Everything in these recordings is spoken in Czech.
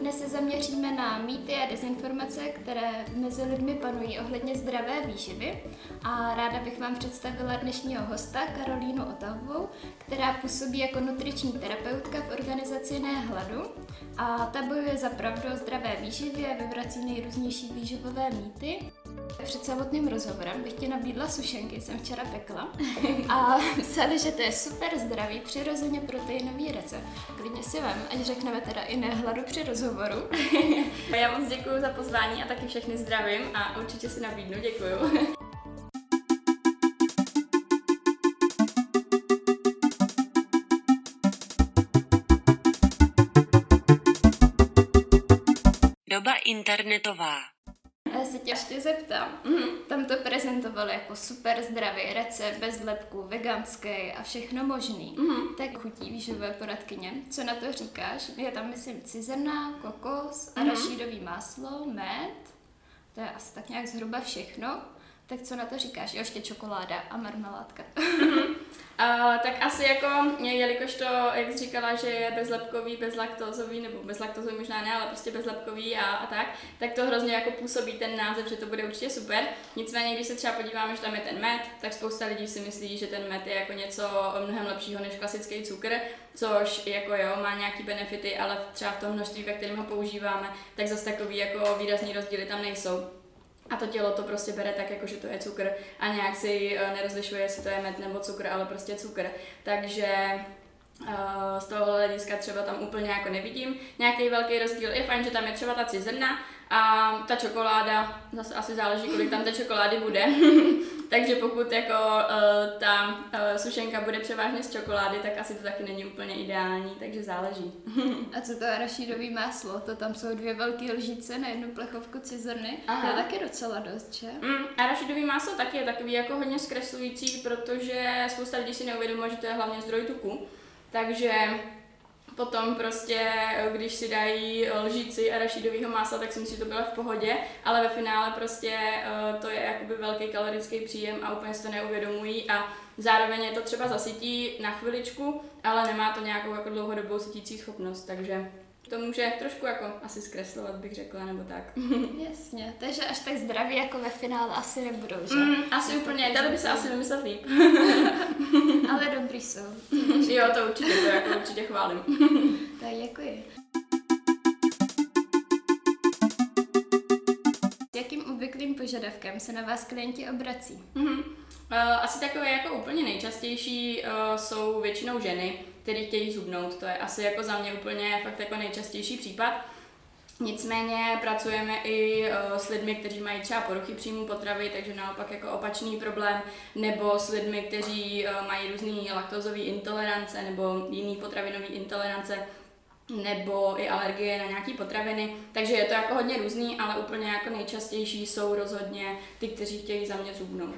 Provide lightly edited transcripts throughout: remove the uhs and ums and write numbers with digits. Dnes se zaměříme na mýty a dezinformace, které mezi lidmi panují ohledně zdravé výživy. A ráda bych vám představila dnešního hosta Karolínu Otavovou, která působí jako nutriční terapeutka v organizaci Na hladu. A ta bojuje za pravdu o zdravé výživě a vyvrací nejrůznější výživové mýty. Před samotným rozhovorem bych ti nabídla sušenky, jsem včera pekla a mysleli, že to je super zdravý, přirozeně proteinový recept. Klidně si vem, ať řekneme teda i Na hladu při rozhovoru. Já moc děkuju za pozvání a taky všechny zdravím a určitě si nabídnu, děkuju. Doba internetová. Se tě ještě zeptám, tam to prezentovali jako super zdravý recept, bez lepku, veganský a všechno možný. Tak chutí výživové poradkyně, co na to říkáš? Je tam, myslím, cizrna, kokos, arašídový máslo, med, to je asi tak nějak zhruba všechno. Tak co na to říkáš? Jo, ještě čokoláda a marmeládka. Tak asi jako, jelikož to, jak jsi říkala, že je bezlepkový, bezlaktozový, nebo bezlaktozový možná ne, ale prostě bezlepkový a tak, tak to hrozně jako působí ten název, že to bude určitě super. Nicméně, když se třeba podíváme, že tam je ten med, tak spousta lidí si myslí, že ten med je jako něco mnohem lepšího než klasický cukr, což jako jo, má nějaký benefity, ale třeba v tom množství, ve kterém ho používáme, tak zase takový jako výrazný rozdíly tam nejsou. A to tělo to prostě bere tak, jako že to je cukr a nějak si nerozlišuje, jestli to je med nebo cukr, ale prostě cukr. Takže z tohohle hlediska třeba tam úplně jako nevidím nějaký velký rozdíl. Je fajn, že tam je třeba ta cizrna a ta čokoláda, zase asi záleží, kolik tam té čokolády bude. Takže pokud jako ta sušenka bude převážně z čokolády, tak asi to taky není úplně ideální, takže záleží. A co to arašídové máslo? To tam jsou dvě velké lžíce na jednu plechovku cizrny. Aha. To je taky docela dost, že? Arašídové máslo taky je takový jako hodně zkreslující, protože spousta lidí si neuvědomuje, že to je hlavně zdroj tuku. Takže potom prostě, když si dají lžíci arašídového másla, tak si myslím, že to bylo v pohodě, ale ve finále prostě to je jakoby velký kalorický příjem a úplně si to neuvědomují a zároveň je to třeba zasytí na chviličku, ale nemá to nějakou jako dlouhodobou sytící schopnost, takže to může trošku jako asi zkreslovat, bych řekla, nebo tak. Jasně, takže až tak zdraví jako ve finále asi nebudou, že? Asi to úplně, dalo by se asi vymyslet líp. Ale dobrý jsou. Jo, to určitě chválím. Tak děkuji. S jakým obvyklým požadavkem se na vás klienti obrací? Asi takové jako úplně nejčastější jsou většinou ženy, který chtějí zhubnout, to je asi jako za mě úplně fakt jako nejčastější případ. Nicméně pracujeme i s lidmi, kteří mají třeba poruchy příjmu potravy, takže naopak jako opačný problém, nebo s lidmi, kteří mají různé laktózové intolerance nebo jiné potravinové intolerance, nebo i alergie na nějaké potraviny. Takže je to jako hodně různý, ale úplně jako nejčastější jsou rozhodně ty, kteří chtějí za mě zhubnout.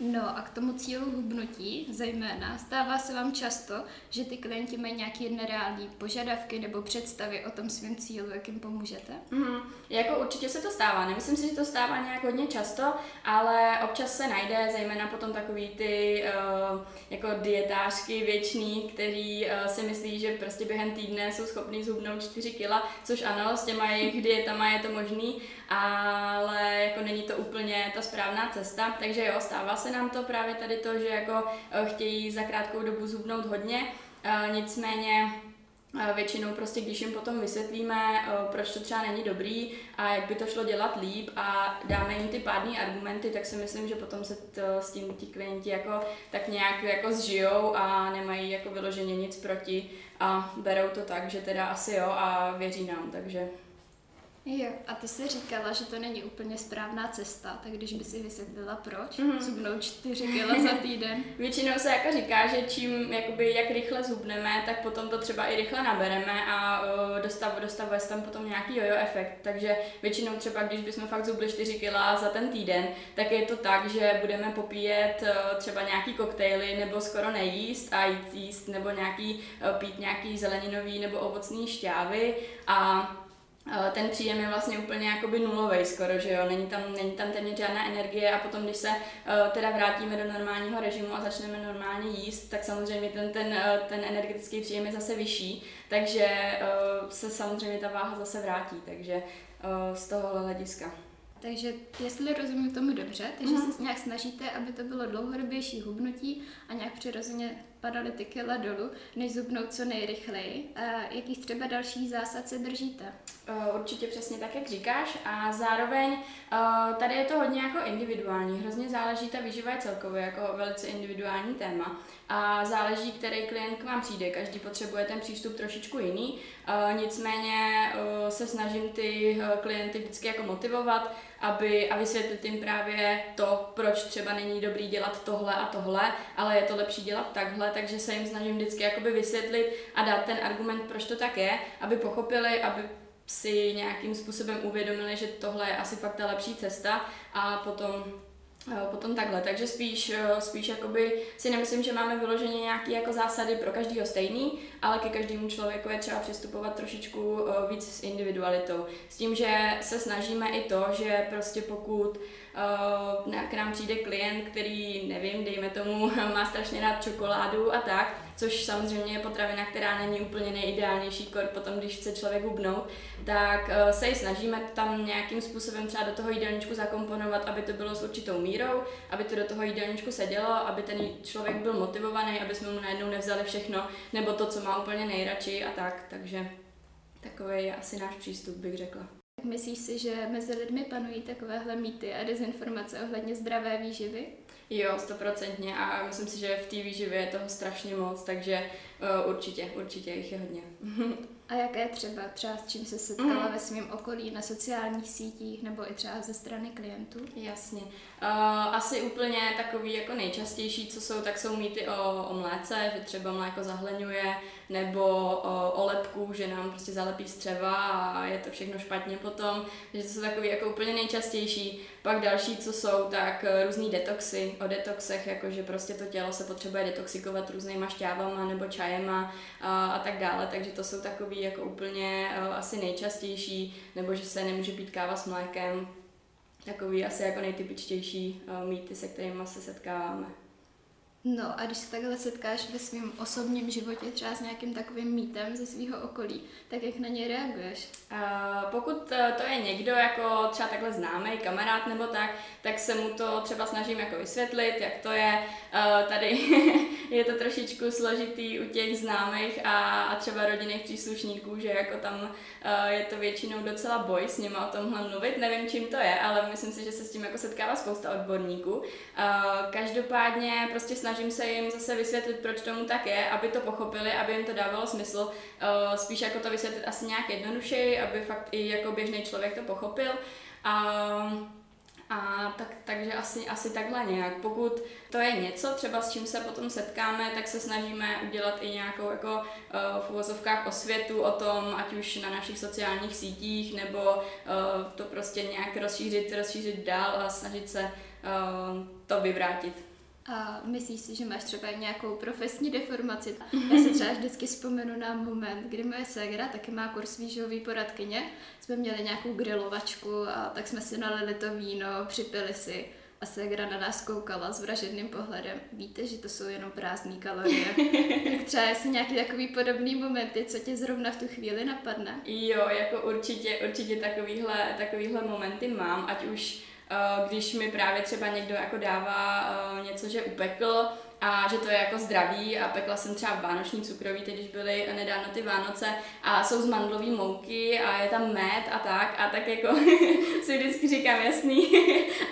No a k tomu cílu hubnutí zejména stává se vám často, že ty klienti mají nějaké nereální požadavky nebo představy o tom svém cílu, jak jim pomůžete? Jako určitě se to stává, nemyslím si, že to stává nějak hodně často, ale občas se najde zejména potom takový ty jako dietářky věčný, který si myslí, že prostě během týdne jsou schopný zhubnout 4 kila, což ano, s těma jejich dietama je to možný, ale jako není to úplně ta správná cesta, takže jo, stává se nám to právě tady to, že jako chtějí za krátkou dobu zhubnout hodně, nicméně většinou prostě, když jim potom vysvětlíme, proč to třeba není dobrý a jak by to šlo dělat líp a dáme jim ty pádný argumenty, tak si myslím, že potom se s tím ti klienti jako tak nějak jako zžijou a nemají jako vyloženě nic proti a berou to tak, že teda asi jo a věří nám, takže... Jo, a ty jsi říkala, že to není úplně správná cesta, tak když by si vysvětlila proč, zhubnout 4 kila za týden. Většinou se jako říká, že čím, jakoby, jak rychle zhubneme, tak potom to třeba i rychle nabereme a dostavuje se tam potom nějaký jojo efekt. Takže většinou třeba, když bychom fakt zhubli 4 kila za ten týden, tak je to tak, že budeme popíjet třeba nějaký koktejly nebo skoro nejíst a jíst nebo pít nějaký zeleninový nebo ovocný šťávy a ten příjem je vlastně úplně jakoby nulovej skoro, že jo, není tam téměř žádná energie a potom, když se teda vrátíme do normálního režimu a začneme normálně jíst, tak samozřejmě ten energetický příjem je zase vyšší, takže se samozřejmě ta váha zase vrátí, takže z tohohle hlediska. Takže jestli rozumím tomu dobře, takže se nějak snažíte, aby to bylo dlouhodobější hubnutí a nějak přirozeně padaly ty kila dolů, než zhubnout co nejrychleji. A jakých třeba dalších zásad se držíte? Určitě přesně tak, jak říkáš, a zároveň tady je to hodně jako individuální, hrozně záleží ta výživa je celkově jako velice individuální téma a záleží, který klient k vám přijde, každý potřebuje ten přístup trošičku jiný, nicméně se snažím ty klienty vždycky jako motivovat, a vysvětlit jim právě to, proč třeba není dobrý dělat tohle a tohle, ale je to lepší dělat takhle, takže se jim snažím vždycky jakoby vysvětlit a dát ten argument, proč to tak je, aby pochopili, aby si nějakým způsobem uvědomili, že tohle je asi fakt ta lepší cesta a potom takhle, takže spíš jakoby si nemyslím, že máme vyloženě nějaké jako zásady pro každého stejný, ale ke každému člověku je třeba přistupovat trošičku víc s individualitou. S tím, že se snažíme i to, že prostě pokud k nám přijde klient, který, nevím, dejme tomu, má strašně rád čokoládu a tak, což samozřejmě je potravina, která není úplně nejideálnější kor potom, když chce člověk hubnout, tak se ji snažíme tam nějakým způsobem třeba do toho jídelníčku zakomponovat, aby to bylo s určitou mírou, aby to do toho jídelníčku sedělo, aby ten člověk byl motivovaný, aby jsme mu najednou nevzali všechno, nebo to, co má úplně nejradši a tak, takže takový je asi náš přístup, bych řekla. Myslíš si, že mezi lidmi panují takovéhle mýty a dezinformace ohledně zdravé výživy? Jo, 100% a myslím si, že v té výživě je toho strašně moc, takže určitě jich je hodně. A jaké třeba s čím se setkala ve svém okolí, na sociálních sítích nebo i třeba ze strany klientů? Jasně. Asi úplně takový jako nejčastější, co jsou, tak jsou mýty o mléce, že třeba mléko zahleňuje, nebo o lepku, že nám prostě zalepí střeva a je to všechno špatně potom, že to jsou takový jako úplně nejčastější. Pak další, co jsou, tak různý detoxy, o detoxech, jakože prostě to tělo se potřebuje detoxikovat různýma šťávama nebo čajema a tak dále, takže to jsou takový jako úplně asi nejčastější, nebo že se nemůže pít káva s mlékem, takový asi jako nejtypičtější mýty, se kterými se setkáváme. No a když se takhle setkáš ve svém osobním životě třeba s nějakým takovým mýtem ze svého okolí, tak jak na něj reaguješ? Pokud to je někdo jako třeba takhle známý kamarád nebo tak, tak se mu to třeba snažím jako vysvětlit, jak to je. Tady je to trošičku složitý u těch známých a třeba rodinných příslušníků, že jako tam je to většinou docela boj s nima o tomhle mluvit. Nevím, čím to je, ale myslím si, že se s tím jako setkává spousta odborníků. Každopádně prostě snažím se jim zase vysvětlit, proč tomu tak je, aby to pochopili, aby jim to dávalo smysl. Spíš jako to vysvětlit asi nějak jednodušeji, aby fakt i jako běžný člověk to pochopil. Takže asi takhle nějak. Pokud to je něco, třeba s čím se potom setkáme, tak se snažíme udělat i nějakou jako v uvozovkách osvětu o tom, ať už na našich sociálních sítích, nebo to prostě nějak rozšířit dál a snažit se to vyvrátit. A myslíš si, že máš třeba nějakou profesní deformaci? Já si třeba vždycky vzpomenu na moment, kdy moje ségra taky má kurz výživový poradkyně. Jsme měli nějakou grilovačku a tak jsme si nalili to víno, připili si a ségra na nás koukala s vražedným pohledem. Víte, že to jsou jenom prázdné kalorie. Tak třeba jestli nějaký takový podobný momenty, co tě zrovna v tu chvíli napadne? Jo, jako určitě takovýhle momenty mám, ať už když mi právě třeba někdo jako dává něco, že upekl a že to je jako zdravý a pekla jsem třeba vánoční cukroví, teď když byly nedávno ty Vánoce a jsou z mandlový mouky a je tam med a tak jako si vždycky říkám jasný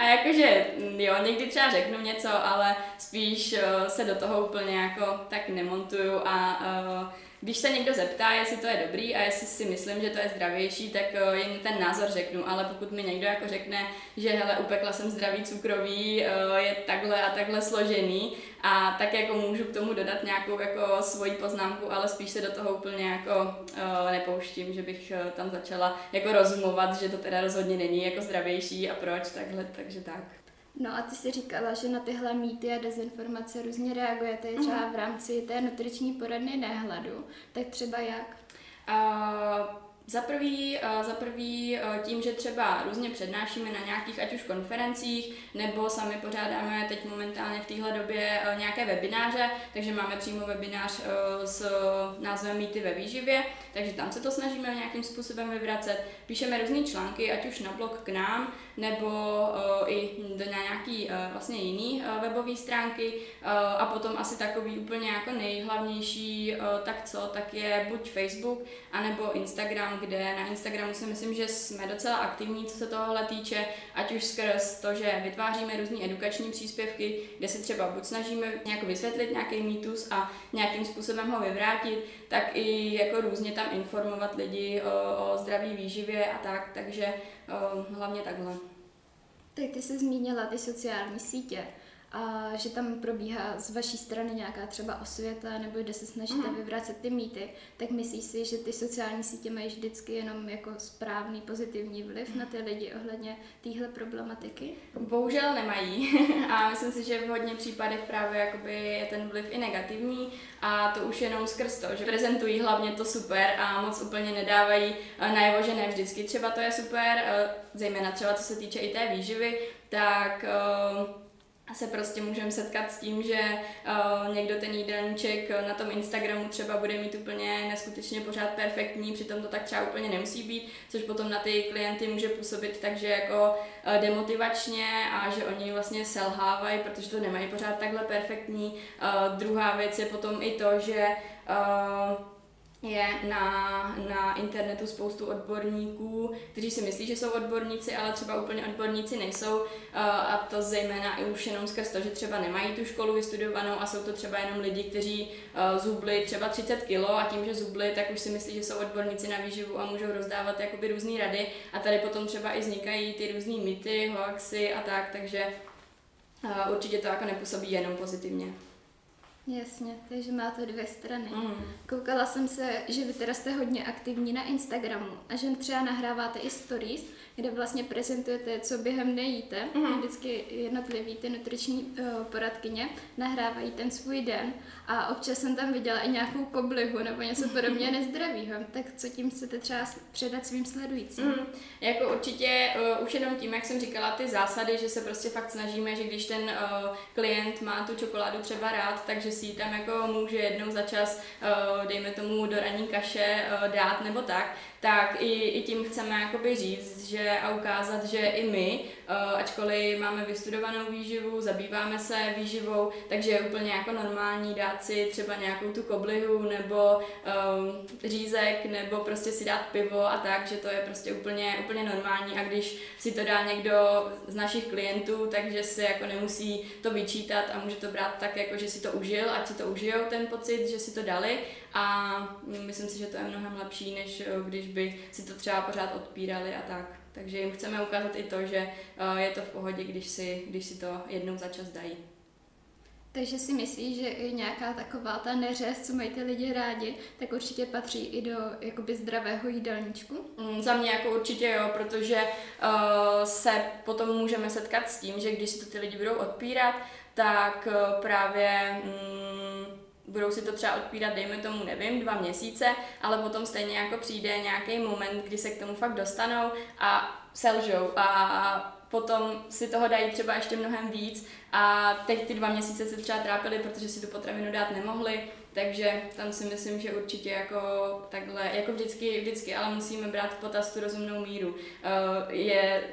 a jakože jo, někdy třeba řeknu něco, ale spíš se do toho úplně jako tak nemontuju a když se někdo zeptá, jestli to je dobrý a jestli si myslím, že to je zdravější, tak jen ten názor řeknu, ale pokud mi někdo jako řekne, že hele, upekla jsem zdravý cukroví, je takhle a takhle složený a tak jako můžu k tomu dodat nějakou jako svoji poznámku, ale spíš se do toho úplně jako nepouštím, že bych tam začala jako rozumovat, že to teda rozhodně není jako zdravější a proč takhle, takže tak. No a ty jsi říkala, že na tyhle mýty a dezinformace různě reagujete třeba v rámci té nutriční poradny Na hladu, tak třeba jak? Za prvý tím, že třeba různě přednášíme na nějakých ať už konferencích, nebo sami pořádáme teď momentálně v téhle době nějaké webináře, takže máme přímo webinář s názvem Mýty ve výživě, takže tam se to snažíme nějakým způsobem vyvracet. Píšeme různé články, ať už na blog k nám, nebo i do nějaký vlastně jiný webové stránky a potom asi takový úplně jako nejhlavnější, tak je buď Facebook, anebo Instagram, kde na Instagramu si myslím, že jsme docela aktivní, co se tohohle týče, ať už skrz to, že vytváříme různé edukační příspěvky, kde se třeba buď snažíme nějak vysvětlit nějaký mýtus a nějakým způsobem ho vyvrátit, tak i jako různě tam informovat lidi o zdraví výživě a tak, takže hlavně takhle. Tak ty jsi zmínila ty sociální sítě, a že tam probíhá z vaší strany nějaká třeba osvěta, nebo kde se snažíte vyvracet ty mýty, tak myslíš si, že ty sociální sítě mají vždycky jenom jako správný, pozitivní vliv na ty lidi ohledně téhle problematiky? Bohužel nemají a myslím si, že v hodně případech právě jakoby je ten vliv i negativní a to už jenom skrz to, že prezentují hlavně to super a moc úplně nedávají najevo, že ne vždycky třeba to je super, zejména třeba co se týče i té výživy, tak se prostě můžeme setkat s tím, že někdo ten jídelníček na tom Instagramu třeba bude mít úplně neskutečně pořád perfektní, přitom to tak třeba úplně nemusí být, což potom na ty klienty může působit takže jako demotivačně a že oni vlastně selhávají, protože to nemají pořád takhle perfektní. Druhá věc je potom i to, že je na internetu spoustu odborníků, kteří si myslí, že jsou odborníci, ale třeba úplně odborníci nejsou a to zejména i už jenom skrz to, že třeba nemají tu školu vystudovanou a jsou to třeba jenom lidi, kteří zhubli třeba 30 kg a tím, že zhubli, tak už si myslí, že jsou odborníci na výživu a můžou rozdávat jakoby různý rady a tady potom třeba i vznikají ty různý mýty, hoaxy a tak, takže určitě to jako nepůsobí jenom pozitivně. Jasně, takže má to dvě strany. Koukala jsem se, že vy teda jste hodně aktivní na Instagramu a že třeba nahráváte i stories, kde vlastně prezentujete, co během dne jíte. Vždycky jednotlivý ty nutriční poradkyně nahrávají ten svůj den a občas jsem tam viděla i nějakou koblihu nebo něco podobně nezdravýho. Tak co tím chcete třeba předat svým sledujícím? Jako určitě už jenom tím, jak jsem říkala, ty zásady, že se prostě fakt snažíme, že když ten klient má tu čokoládu třeba rád, takže si ji tam jako může jednou za čas, dejme tomu, do ranní kaše dát nebo tak, tak i tím chceme jakoby říct, že a ukázat, že i my, ačkoliv máme vystudovanou výživu, zabýváme se výživou, takže je úplně jako normální dát si třeba nějakou tu koblihu nebo řízek nebo prostě si dát pivo a tak, že to je prostě úplně normální a když si to dá někdo z našich klientů, takže si jako nemusí to vyčítat a může to brát tak, jako že si to užil, ať si to užijou ten pocit, že si to dali a myslím si, že to je mnohem lepší, než když by si to třeba pořád odpírali a tak. Takže jim chceme ukázat i to, že je to v pohodě, když si to jednou za čas dají. Takže si myslíš, že i nějaká taková ta neřest, co mají ty lidi rádi, tak určitě patří i do jakoby zdravého jídelníčku? Za mě jako určitě jo, protože se potom můžeme setkat s tím, že když si to ty lidi budou odpírat, tak právě budou si to třeba odpírat, dejme tomu, nevím, 2 měsíce, ale potom stejně jako přijde nějaký moment, kdy se k tomu fakt dostanou a selžou a potom si toho dají třeba ještě mnohem víc a teď ty 2 měsíce se třeba trápili, protože si tu potravinu dát nemohli, takže tam si myslím, že určitě jako takhle, jako vždycky, ale musíme brát v potaz tu rozumnou míru.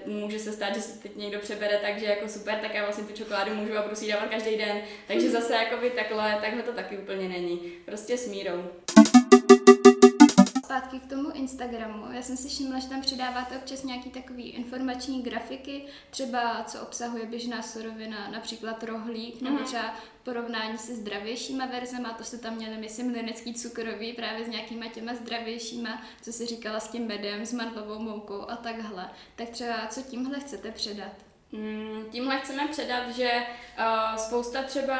Může se stát, že se teď někdo přebere, takže jako super, tak já vlastně tu čokoládu můžu a budu si ji dávat každý den, takže zase jakoby takhle to taky úplně není, prostě s mírou. Zpátky k tomu Instagramu. Já jsem si všimla, že tam přidáváte občas nějaký takový informační grafiky, třeba co obsahuje běžná surovina, například rohlík, nebo třeba porovnání se zdravějšíma verzema, to jste tam měli, myslím, linecký cukrový, právě s nějakýma těma zdravějšíma, co jsi říkala s tím medem, s mandlovou moukou a takhle. Tak třeba co tímhle chcete předat? Tímhle chceme předat, že spousta třeba,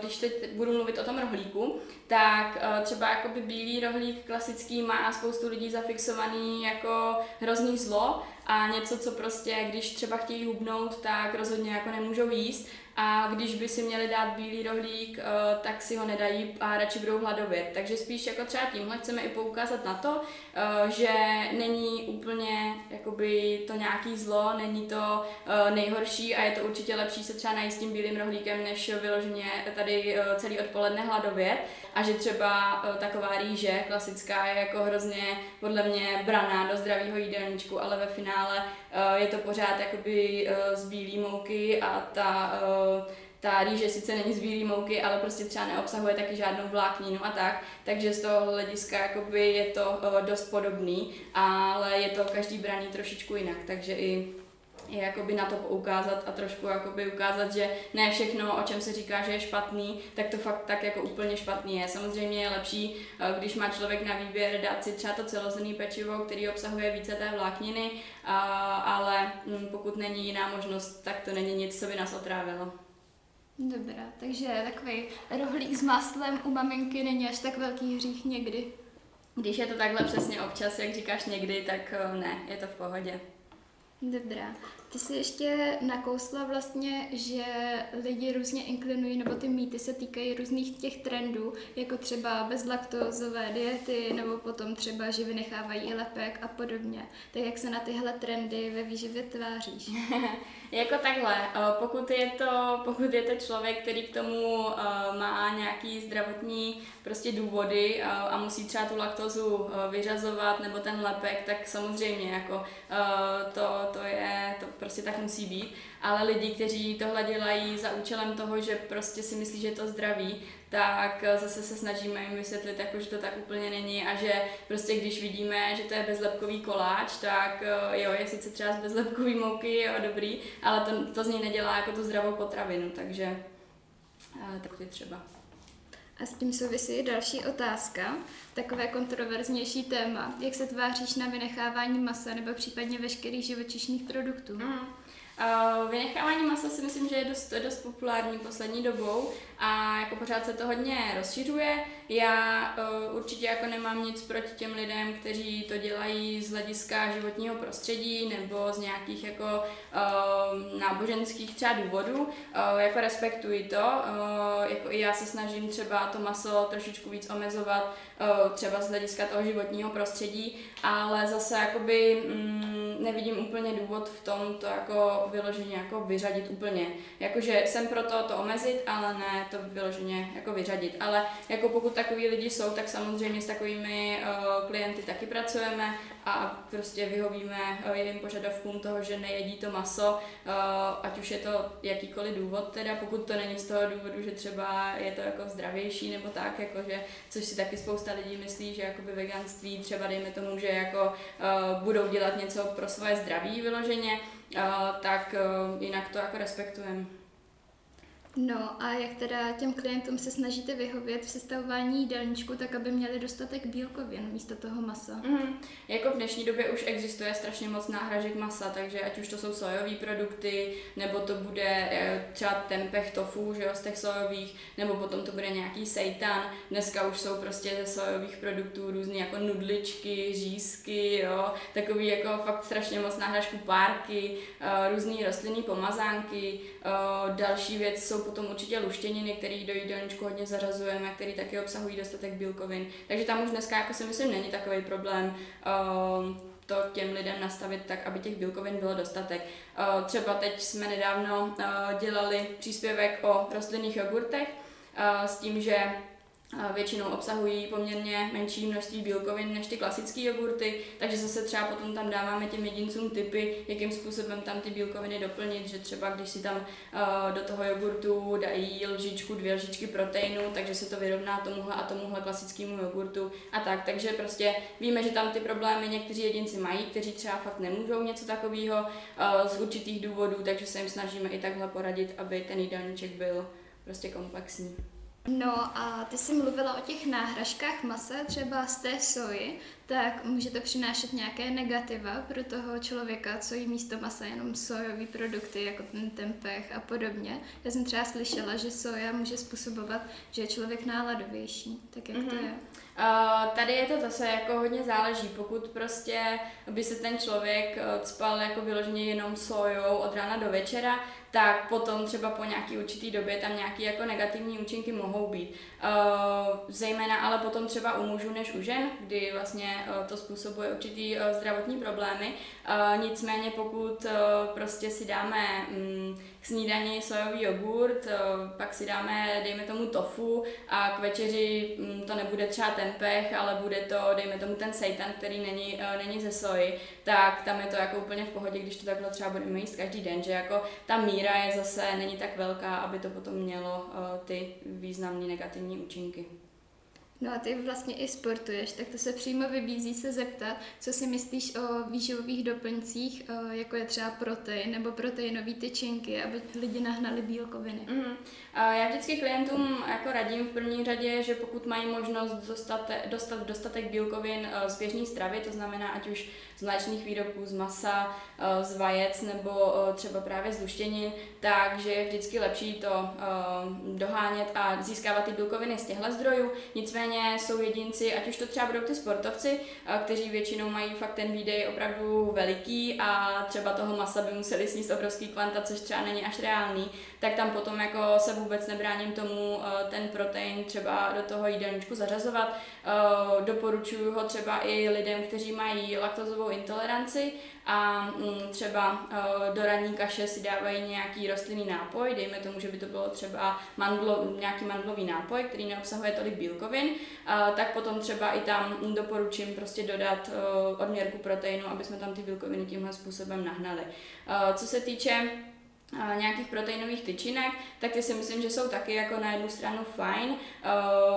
když teď budu mluvit o tom rohlíku, tak třeba jakoby bílý rohlík klasický má spoustu lidí zafixovaný jako hrozný zlo a něco, co prostě, když třeba chtějí hubnout, tak rozhodně jako nemůžou jíst. a když by si měli dát bílý rohlík, tak si ho nedají a radši budou hladovět. Takže spíš jako třeba tímhle chceme i poukázat na to, že není úplně jakoby to nějaký zlo, není to nejhorší a je to určitě lepší se třeba najít s tím bílým rohlíkem, než vyloženě tady celý odpoledne hladovět. A že třeba taková rýže klasická je jako hrozně podle mě braná do zdravého jídelníčku, ale ve finále je to pořád jakoby z bílý mouky a ta rýže sice není z bílé mouky, ale prostě třeba neobsahuje taky žádnou vlákninu a tak, takže z toho hlediska jakoby je to dost podobný, ale je to každý braný trošičku jinak, takže i jakoby na to poukázat a trošku jakoby ukázat, že ne všechno, o čem se říká, že je špatný, tak to fakt tak jako úplně špatný je. Samozřejmě je lepší, když má člověk na výběr dát si třeba to celozrnné pečivo, který obsahuje více té vlákniny, ale pokud není jiná možnost, tak to není nic, co by nás otrávilo. Dobrá, takže takový rohlík s máslem u maminky není až tak velký hřích někdy. Když je to takhle přesně občas, jak říkáš někdy, tak ne, je to v pohodě. Dobrá. Ty jsi ještě nakousla vlastně, že lidi různě inklinují, nebo ty mýty se týkají různých těch trendů, jako třeba bezlaktózové diety, nebo potom třeba, že vynechávají lepek a podobně. Tak jak se na tyhle trendy ve výživě tváříš? Jako takhle, pokud je to člověk, který k tomu má nějaký zdravotní prostě důvody a musí třeba tu laktózu vyřazovat, nebo ten lepek, tak samozřejmě jako to je prostě tak musí být, ale lidi, kteří tohle dělají za účelem toho, že prostě si myslí, že je to zdraví, tak zase se snažíme jim vysvětlit, jako, že to tak úplně není a že prostě když vidíme, že to je bezlepkový koláč, tak jo, je sice třeba z bezlepkový mouky, jo, dobrý, ale to z ní nedělá jako tu zdravou potravinu, takže tak je třeba. A s tím souvisí další otázka, takové kontroverznější téma. Jak se tváříš na vynechávání masa nebo případně veškerých živočišných produktů? Vynechávání masa si myslím, že je dost populární poslední dobou a jako pořád se to hodně rozšiřuje. Já určitě jako nemám nic proti těm lidem, kteří to dělají z hlediska životního prostředí nebo z nějakých jako náboženských třeba důvodů. Jako respektuji to. Jako i já se snažím třeba to maso trošičku víc omezovat třeba z hlediska toho životního prostředí, ale zase jakoby nevidím úplně důvod v tom to jako vyloženě jako vyřadit úplně. Jakože jsem pro to omezit, ale ne to vyloženě jako vyřadit. Ale jako pokud takový lidi jsou, tak samozřejmě s takovými klienty taky pracujeme a prostě vyhovíme jejím požadavkům toho, že nejedí to maso, ať už je to jakýkoliv důvod teda, pokud to není z toho důvodu, že třeba je to jako zdravější nebo tak, jakože, což si taky spousta lidí myslí, že jakoby veganství třeba dejme tomu, že jako budou dělat něco pro svoje zdraví vyloženě, tak jinak to jako respektujeme. No a jak teda těm klientům se snažíte vyhovět v sestavování jídelníčku, tak aby měli dostatek bílkovin místo toho masa? Jako v dnešní době už existuje strašně moc náhražek masa, takže ať už to jsou sojové produkty, nebo to bude třeba tempeh tofu, že jo, z těch sojových, nebo potom to bude nějaký seitan. Dneska už jsou prostě ze sojových produktů různé jako nudličky, řízky, jo, takový jako fakt strašně moc náhražků, párky, různé rostlinné pomazánky. Další věc jsou potom určitě luštěniny, které do jídelníčku hodně zařazujeme, které taky obsahují dostatek bílkovin. Takže tam už dneska, jako si myslím, není takový problém to těm lidem nastavit tak, aby těch bílkovin bylo dostatek. Třeba teď jsme nedávno dělali příspěvek o rostlinných jogurtech s tím, že většinou obsahují poměrně menší množství bílkovin než ty klasické jogurty, takže zase třeba potom tam dáváme těm jedincům tipy, jakým způsobem tam ty bílkoviny doplnit, že třeba když si tam do toho jogurtu dají lžičku, 2 lžičky proteinu, takže se to vyrovná tomuhle a tomuhle klasickému jogurtu a tak, takže prostě víme, že tam ty problémy někteří jedinci mají, kteří třeba fakt nemůžou něco takového z určitých důvodů, takže se jim snažíme i takhle poradit, aby ten jídelníček byl prostě komplexní. No a ty jsi mluvila o těch náhražkách masa, třeba z té soji, tak může to přinášet nějaké negativa pro toho člověka, co jí místo masa jenom sojové produkty, jako ten tempeh a podobně. Já jsem třeba slyšela, že soja může způsobovat, že je člověk náladovější. Tak jak to je? Tady je to zase jako hodně záleží, pokud prostě by se ten člověk cpal jako vyloženě jenom sojou od rána do večera, tak potom třeba po nějaký určitý době tam nějaké jako negativní účinky mohou být. Zejména ale potom třeba u mužů než u žen, kdy vlastně to způsobuje určitý zdravotní problémy. Nicméně pokud prostě si dáme k snídani sojový jogurt, pak si dáme, dejme tomu, tofu a k večeři to nebude třeba tempeh, ale bude to, dejme tomu, ten seitan, který není ze soji, tak tam je to jako úplně v pohodě, když to takhle třeba budeme jíst každý den, že jako ta míra je zase není tak velká, aby to potom mělo ty významné negativní účinky. No a ty vlastně i sportuješ, tak to se přímo vybízí se zeptat, co si myslíš o výživových doplňcích, jako je třeba protein nebo proteinové tyčinky, aby lidi nahnali bílkoviny. Já vždycky klientům jako radím v první řadě, že pokud mají možnost dostat dostatek bílkovin z běžné stravy, to znamená ať už z mléčných výrobků, z masa, z vajec nebo třeba právě z luštěnin, takže je vždycky lepší to dohánět a získávat ty bílkoviny z těchto zdrojů. Nicméně jsou jedinci, ať už to třeba budou ty sportovci, kteří většinou mají fakt ten výdej opravdu veliký a třeba toho masa by museli sníst obrovský kvanta, což třeba není až reálný, tak tam potom jako se vůbec nebráním tomu ten protein třeba do toho jídelníčku zařazovat. Doporučuju ho třeba i lidem, kteří mají laktozovou intoleranci a třeba do ranní kaše si dávají nějaký rostlinný nápoj, dejme tomu, že by to bylo třeba nějaký mandlový nápoj, který neobsahuje tolik bílkovin, tak potom třeba i tam doporučím prostě dodat odměrku proteinu, aby jsme tam ty bílkoviny tímhle způsobem nahnali. Co se týče nějakých proteinových tyčinek, tak ty si myslím, že jsou taky jako na jednu stranu fajn,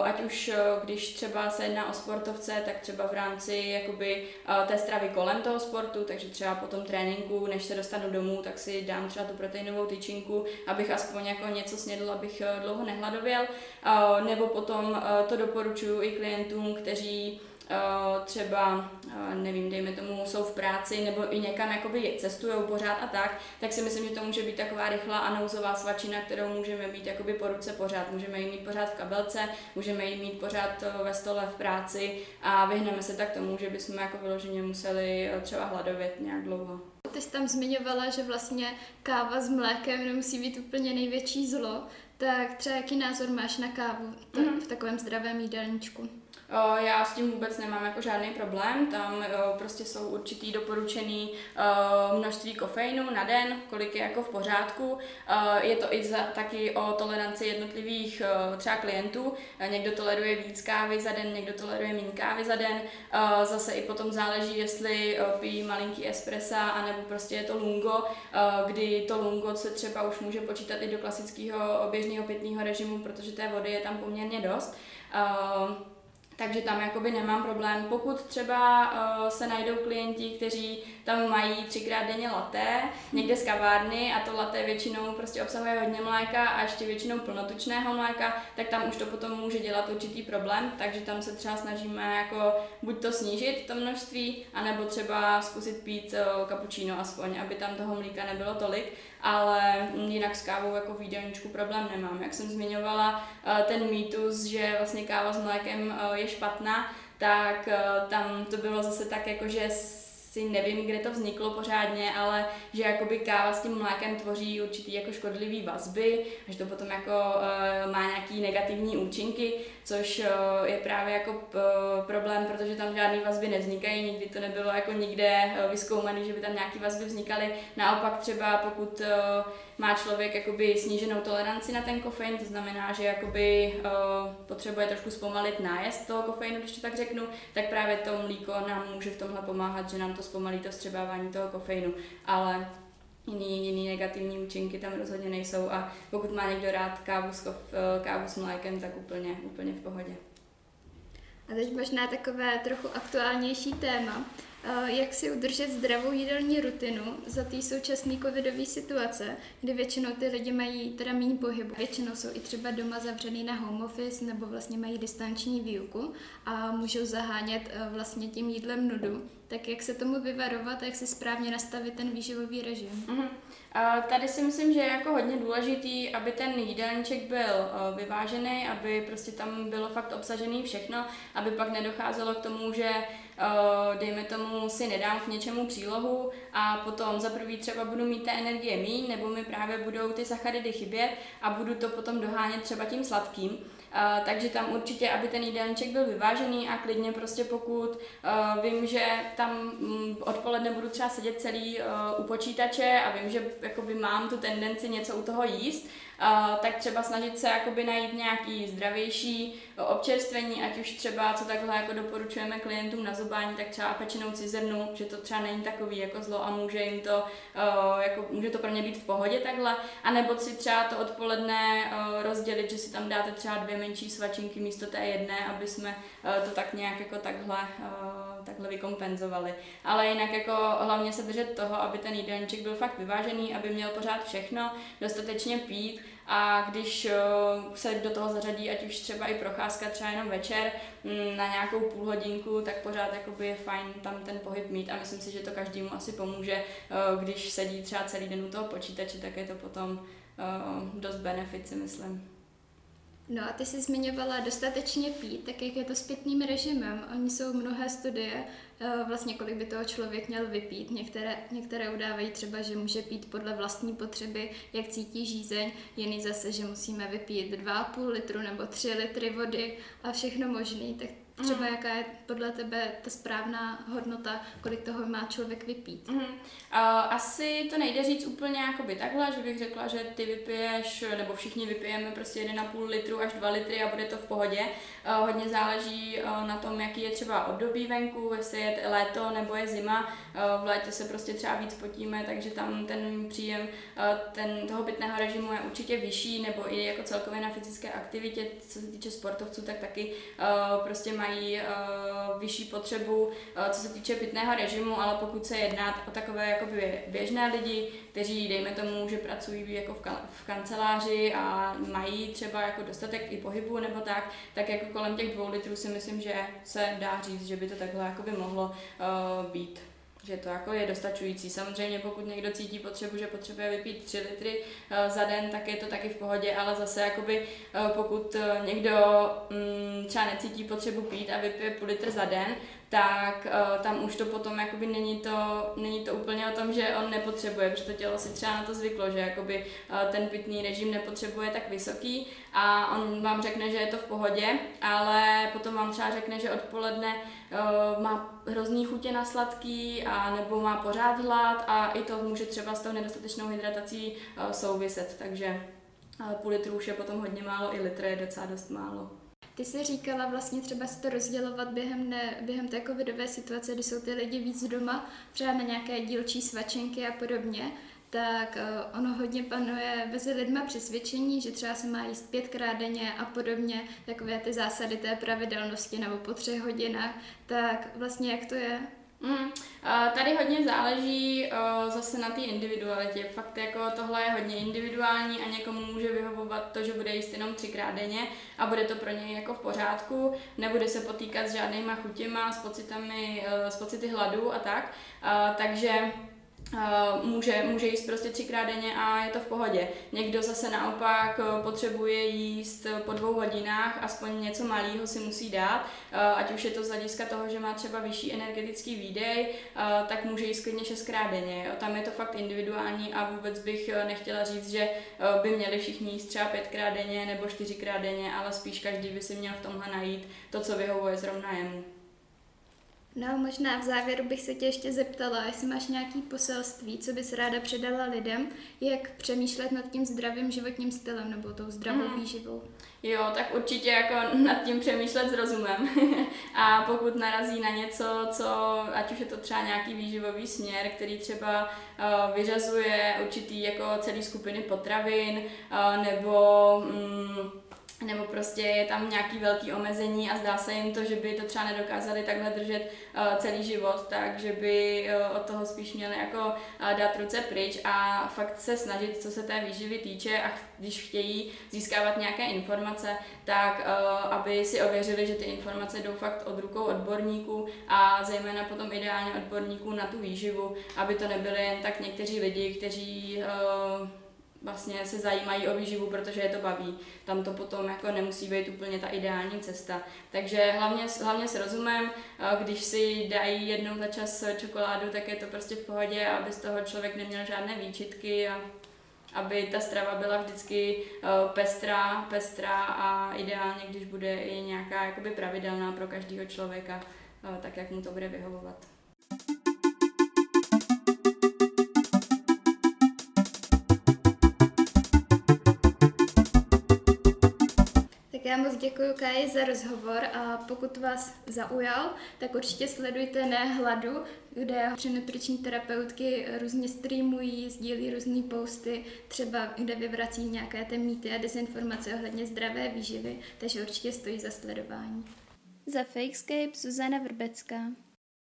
ať už když třeba se jedná o sportovce, tak třeba v rámci jakoby té stravy kolem toho sportu, takže třeba po tom tréninku, než se dostanu domů, tak si dám třeba tu proteinovou tyčinku, abych aspoň jako něco snědl, abych dlouho nehladověl, nebo potom to doporučuji i klientům, kteří třeba, nevím, dejme tomu, jsou v práci nebo i někam jakoby cestujou pořád a tak si myslím, že to může být taková rychlá a nouzová svačina, kterou můžeme mít jakoby po ruce pořád. Můžeme ji mít pořád v kabelce, můžeme ji mít pořád ve stole v práci a vyhneme se tak tomu, že bychom jako vyloženě museli třeba hladovět nějak dlouho. Ty jsi tam zmiňovala, že vlastně káva s mlékem nemusí být úplně největší zlo, tak třeba jaký názor máš na kávu v takovém zdravém jídelníčku? Já s tím vůbec nemám jako žádný problém, tam prostě jsou určitý doporučený množství kofeinu na den, kolik je jako v pořádku. Je to i taky o toleranci jednotlivých třeba klientů. Někdo toleruje víc kávy za den, někdo toleruje méně kávy za den. Zase i potom záleží, jestli pijí malinký espressa, anebo prostě je to lungo, kdy to lungo se třeba už může počítat i do klasického běžného pitného režimu, protože té vody je tam poměrně dost. Takže tam jakoby nemám problém. Pokud třeba se najdou klienti, kteří tam mají 3x denně latte, někde z kavárny a to latte většinou prostě obsahuje hodně mléka a ještě většinou plnotučného mléka, tak tam už to potom může dělat určitý problém, takže tam se třeba snažíme jako buď to snížit to množství, anebo třeba zkusit pít kapučíno aspoň, aby tam toho mléka nebylo tolik, ale jinak s kávou jako v jídelníčku problém nemám. Jak jsem zmiňovala ten mýtus, že vlastně káva s mlékem je špatná, tak tam to bylo zase tak, jako že si nevím, kde to vzniklo pořádně, ale že jakoby káva s tím mlékem tvoří určitý jako škodlivý vazby, že to potom jako má nějaký negativní účinky, což je právě jako problém, protože tam žádný vazby nevznikají, nikdy to nebylo jako nikde vyzkoumaný, že by tam nějaký vazby vznikaly. Naopak třeba pokud má člověk jakoby sníženou toleranci na ten kofein, to znamená, že jakoby potřebuje trošku zpomalit nájezd toho kofeinu, když to tak řeknu, tak právě to mlíko nám může v tomhle pomáhat, že nám to zpomalí to vstřebávání toho kofeinu, ale jiný negativní účinky tam rozhodně nejsou a pokud má někdo rád kávu s mlékem, tak úplně v pohodě. A teď možná takové trochu aktuálnější téma. jak si udržet zdravou jídelní rutinu za té současné covidové situace, kdy většinou ty lidi mají teda méně pohybu. Většinou jsou i třeba doma zavřený na home office nebo vlastně mají distanční výuku a můžou zahánět vlastně tím jídlem nudu. Tak jak se tomu vyvarovat a jak si správně nastavit ten výživový režim? Tady si myslím, že je jako hodně důležitý, aby ten jídelníček byl vyvážený, aby prostě tam bylo fakt obsažený všechno, aby pak nedocházelo k tomu, že dejme tomu si nedám k něčemu přílohu a potom za prvý třeba budu mít té energie míň, nebo mi právě budou ty sacharidy chybět a budu to potom dohánět třeba tím sladkým. Takže tam určitě, aby ten jídelníček byl vyvážený a klidně prostě pokud vím, že tam odpoledne budu třeba sedět celý u počítače a vím, že jakoby mám tu tendenci něco u toho jíst, tak třeba snažit se jakoby najít nějaký zdravější občerstvení, ať už třeba, co takhle jako doporučujeme klientům na zobání, tak třeba pečenou cizrnu, že to třeba není takový jako zlo a může jim to, jako, může to pro ně být v pohodě takhle, anebo si třeba to odpoledne rozdělit, že si tam dáte třeba 2 menší svačinky místo té jedné, aby jsme to tak nějak jako takhle vykompenzovali. Ale jinak jako hlavně se držet toho, aby ten jídelníček byl fakt vyvážený, aby měl pořád všechno, dostatečně pít a když se do toho zařadí, ať už třeba i procházka třeba jenom večer na nějakou půlhodinku, tak pořád jakoby je fajn tam ten pohyb mít a myslím si, že to každému asi pomůže, když sedí třeba celý den u toho počítače, tak je to potom dost benefit, si myslím. No a ty jsi zmiňovala dostatečně pít, tak jak je to s pitným režimem? Oni jsou mnohé studie, vlastně kolik by toho člověk měl vypít. Některé udávají třeba, že může pít podle vlastní potřeby, jak cítí žízeň, jiný zase, že musíme vypít 2,5 litru nebo 3 litry vody a všechno možný. Tak třeba jaká je podle tebe ta správná hodnota, kolik toho má člověk vypít? Asi to nejde říct úplně jakoby takhle, že bych řekla, že ty vypiješ, nebo všichni vypijeme prostě 1,5 litru až 2 litry a bude to v pohodě. Hodně záleží na tom, jaký je třeba období venku, jestli je léto nebo je zima. V létě se prostě třeba víc potíme, takže tam ten příjem toho pitného režimu je určitě vyšší, nebo i jako celkově na fyzické aktivitě, co se týče sportovců, tak taky prostě mají vyšší potřebu, co se týče pitného režimu, ale pokud se jedná o takové jakoby běžné lidi, kteří dejme tomu, že pracují jako v kanceláři a mají třeba jako dostatek i pohybu nebo tak jako kolem těch 2 litrů si myslím, že se dá říct, že by to takhle jakoby mohlo být. Že to jako je dostačující. Samozřejmě pokud někdo cítí potřebu, že potřebuje vypít 3 litry za den, tak je to taky v pohodě, ale zase jakoby, pokud někdo třeba necítí potřebu pít a vypije půl litr za den, tak tam už to potom jakoby není to úplně o tom, že on nepotřebuje, protože to tělo si třeba na to zvyklo, že jakoby ten pitný režim nepotřebuje tak vysoký a on vám řekne, že je to v pohodě, ale potom vám třeba řekne, že odpoledne má hrozný chutě na sladký a nebo má pořád hlad a i to může třeba s tou nedostatečnou hydratací souviset, takže půl litru už je potom hodně málo, i litr je docela dost málo. Ty jsi říkala vlastně třeba si to rozdělovat během té covidové situace, kdy jsou ty lidi víc doma, třeba na nějaké dílčí svačinky a podobně, tak ono hodně panuje mezi lidma přesvědčení, že třeba se má jíst 5krát denně a podobně, takové ty zásady té pravidelnosti nebo po 3 hodinách, tak vlastně jak to je? Tady hodně záleží zase na té individualitě. Fakt jako tohle je hodně individuální a někomu může vyhovovat to, že bude jíst jenom 3krát denně a bude to pro něj jako v pořádku, nebude se potýkat s žádnýma chutěma, s pocity hladu a tak, takže může jíst prostě 3krát denně a je to v pohodě. Někdo zase naopak potřebuje jíst po 2 hodinách, aspoň něco malého si musí dát, ať už je to z hlediska toho, že má třeba vyšší energetický výdej, tak může jíst klidně 6krát denně. Jo. Tam je to fakt individuální a vůbec bych nechtěla říct, že by měli všichni jíst třeba 5krát denně nebo 4krát denně, ale spíš každý by si měl v tomhle najít to, co vyhovuje zrovna jemu. No možná v závěru bych se tě ještě zeptala, jestli máš nějaké poselství, co bys ráda předala lidem, jak přemýšlet nad tím zdravým životním stylem nebo tou zdravou výživou. Jo, tak určitě jako nad tím přemýšlet s rozumem a pokud narazí na něco, ať už je to třeba nějaký výživový směr, který třeba vyřazuje určitý jako celý skupiny potravin nebo nebo prostě je tam nějaký velký omezení a zdá se jim to, že by to třeba nedokázali takhle držet celý život, takže by od toho spíš měli jako dát ruce pryč a fakt se snažit, co se té výživy týče, a když chtějí získávat nějaké informace, tak aby si ověřili, že ty informace jdou fakt od rukou odborníků a zejména potom ideálně odborníků na tu výživu, aby to nebyly jen tak někteří lidi, kteří vlastně se zajímají o výživu, protože je to baví. Tam to potom jako nemusí být úplně ta ideální cesta. Takže hlavně s rozumem, když si dají jednou za čas čokoládu, tak je to prostě v pohodě, aby z toho člověk neměl žádné výčitky a aby ta strava byla vždycky pestrá a ideálně, když bude i nějaká jakoby pravidelná pro každého člověka, tak jak mu to bude vyhovovat. Já moc děkuji, Kaji, za rozhovor, a pokud vás zaujal, tak určitě sledujte Na hladu, kde nutriční terapeutky různě streamují, sdílí různé posty, třeba kde vyvrací nějaké ty mýty a dezinformace ohledně zdravé výživy, takže určitě stojí za sledování. Za Fakescape Zuzana Vrbecká.